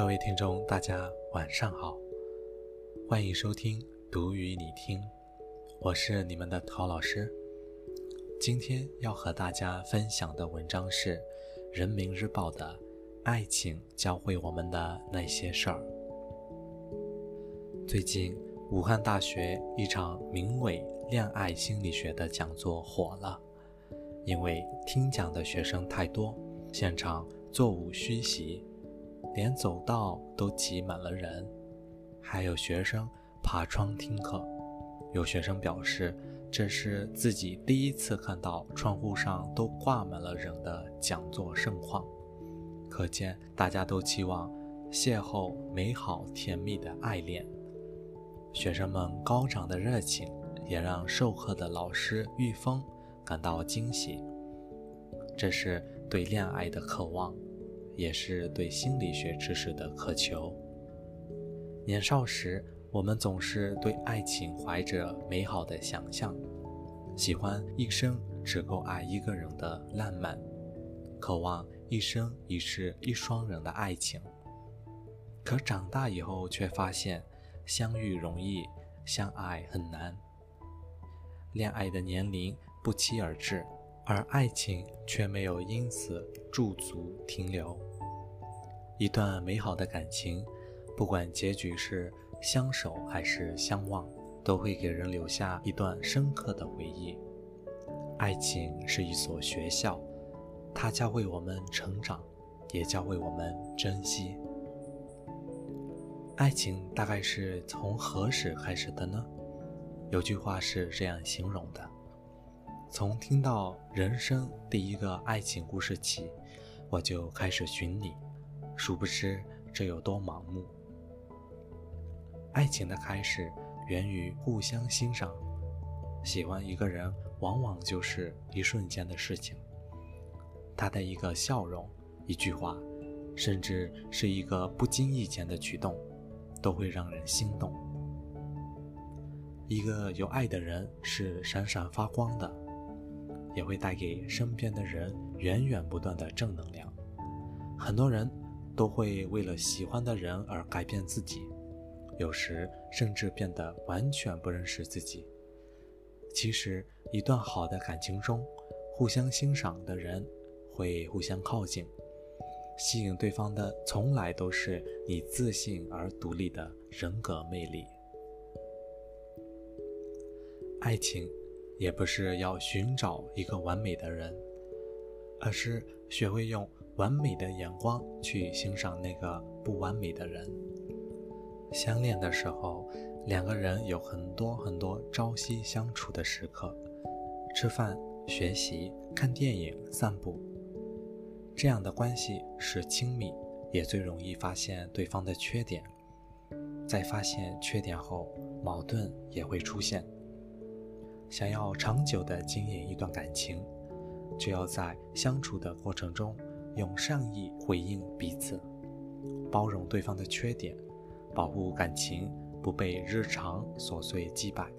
各位听众，大家晚上好，欢迎收听读与你听，我是你们的陶老师。今天要和大家分享的文章是《人民日报》的《爱情教会我们的那些事儿》。最近，武汉大学一场名为“恋爱心理学”的讲座火了，因为听讲的学生太多，现场座无虚席，连走道都挤满了人，还有学生爬窗听课。有学生表示，这是自己第一次看到窗户上都挂满了人的讲座盛况，可见大家都期望邂逅美好甜蜜的爱恋。学生们高涨的热情也让授课的老师玉峰感到惊喜，这是对恋爱的渴望，也是对心理学知识的渴求。年少时，我们总是对爱情怀着美好的想象，喜欢一生只够爱一个人的浪漫，渴望一生一世一双人的爱情。可长大以后却发现，相遇容易，相爱很难。恋爱的年龄不期而至，而爱情却没有因此驻足停留。一段美好的感情，不管结局是相守还是相忘，都会给人留下一段深刻的回忆。爱情是一所学校，它教会我们成长，也教会我们珍惜。爱情大概是从何时开始的呢？有句话是这样形容的：从听到人生第一个爱情故事起，我就开始寻你。殊不知这有多盲目。爱情的开始源于互相欣赏，喜欢一个人往往就是一瞬间的事情，他的一个笑容，一句话，甚至是一个不经意间的举动，都会让人心动。一个有爱的人是闪闪发光的，也会带给身边的人源源不断的正能量。很多人都会为了喜欢的人而改变自己，有时甚至变得完全不认识自己。其实，一段好的感情中，互相欣赏的人会互相靠近，吸引对方的从来都是你自信而独立的人格魅力。爱情也不是要寻找一个完美的人，而是学会用完美的眼光去欣赏那个不完美的人。相恋的时候，两个人有很多朝夕相处的时刻，吃饭、学习、看电影、散步，这样的关系是亲密，也最容易发现对方的缺点。在发现缺点后，矛盾也会出现。想要长久地经营一段感情，就要在相处的过程中用善意回应彼此，包容对方的缺点，保护感情不被日常琐碎击败。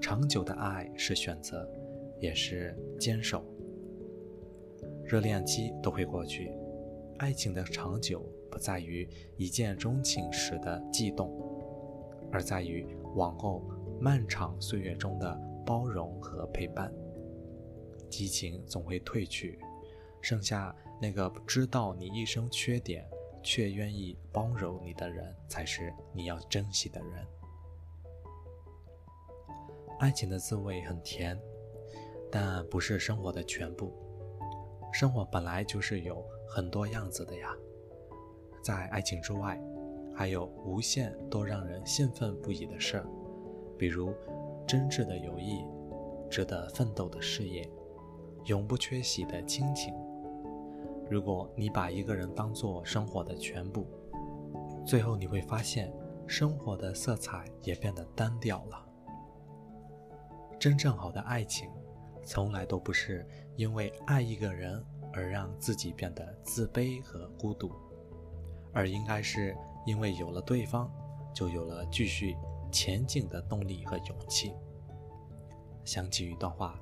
长久的爱是选择，也是坚守。热恋期都会过去，爱情的长久不在于一见钟情时的悸动，而在于往后漫长岁月中的包容和陪伴。激情总会褪去，剩下那个知道你一生缺点却愿意包容你的人，才是你要珍惜的人。爱情的滋味很甜，但不是生活的全部。生活本来就是有很多样子的呀，在爱情之外，还有无限多让人兴奋不已的事，比如真挚的友谊，值得奋斗的事业，永不缺席的亲情。如果你把一个人当作生活的全部，最后你会发现，生活的色彩也变得单调了。真正好的爱情，从来都不是因为爱一个人而让自己变得自卑和孤独，而应该是因为有了对方，就有了继续前进的动力和勇气。想起一段话，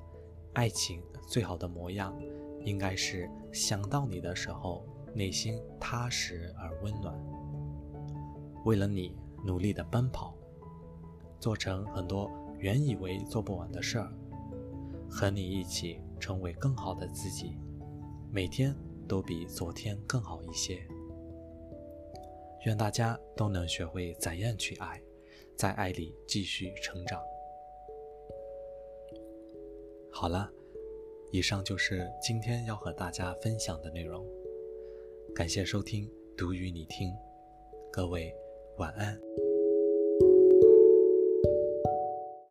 爱情最好的模样应该是想到你的时候内心踏实而温暖。为了你努力地奔跑，做成很多原以为做不完的事儿，和你一起成为更好的自己，每天都比昨天更好一些。愿大家都能学会怎样去爱，在爱里继续成长。好了，以上就是今天要和大家分享的内容。感谢收听《读与你听》，各位晚安。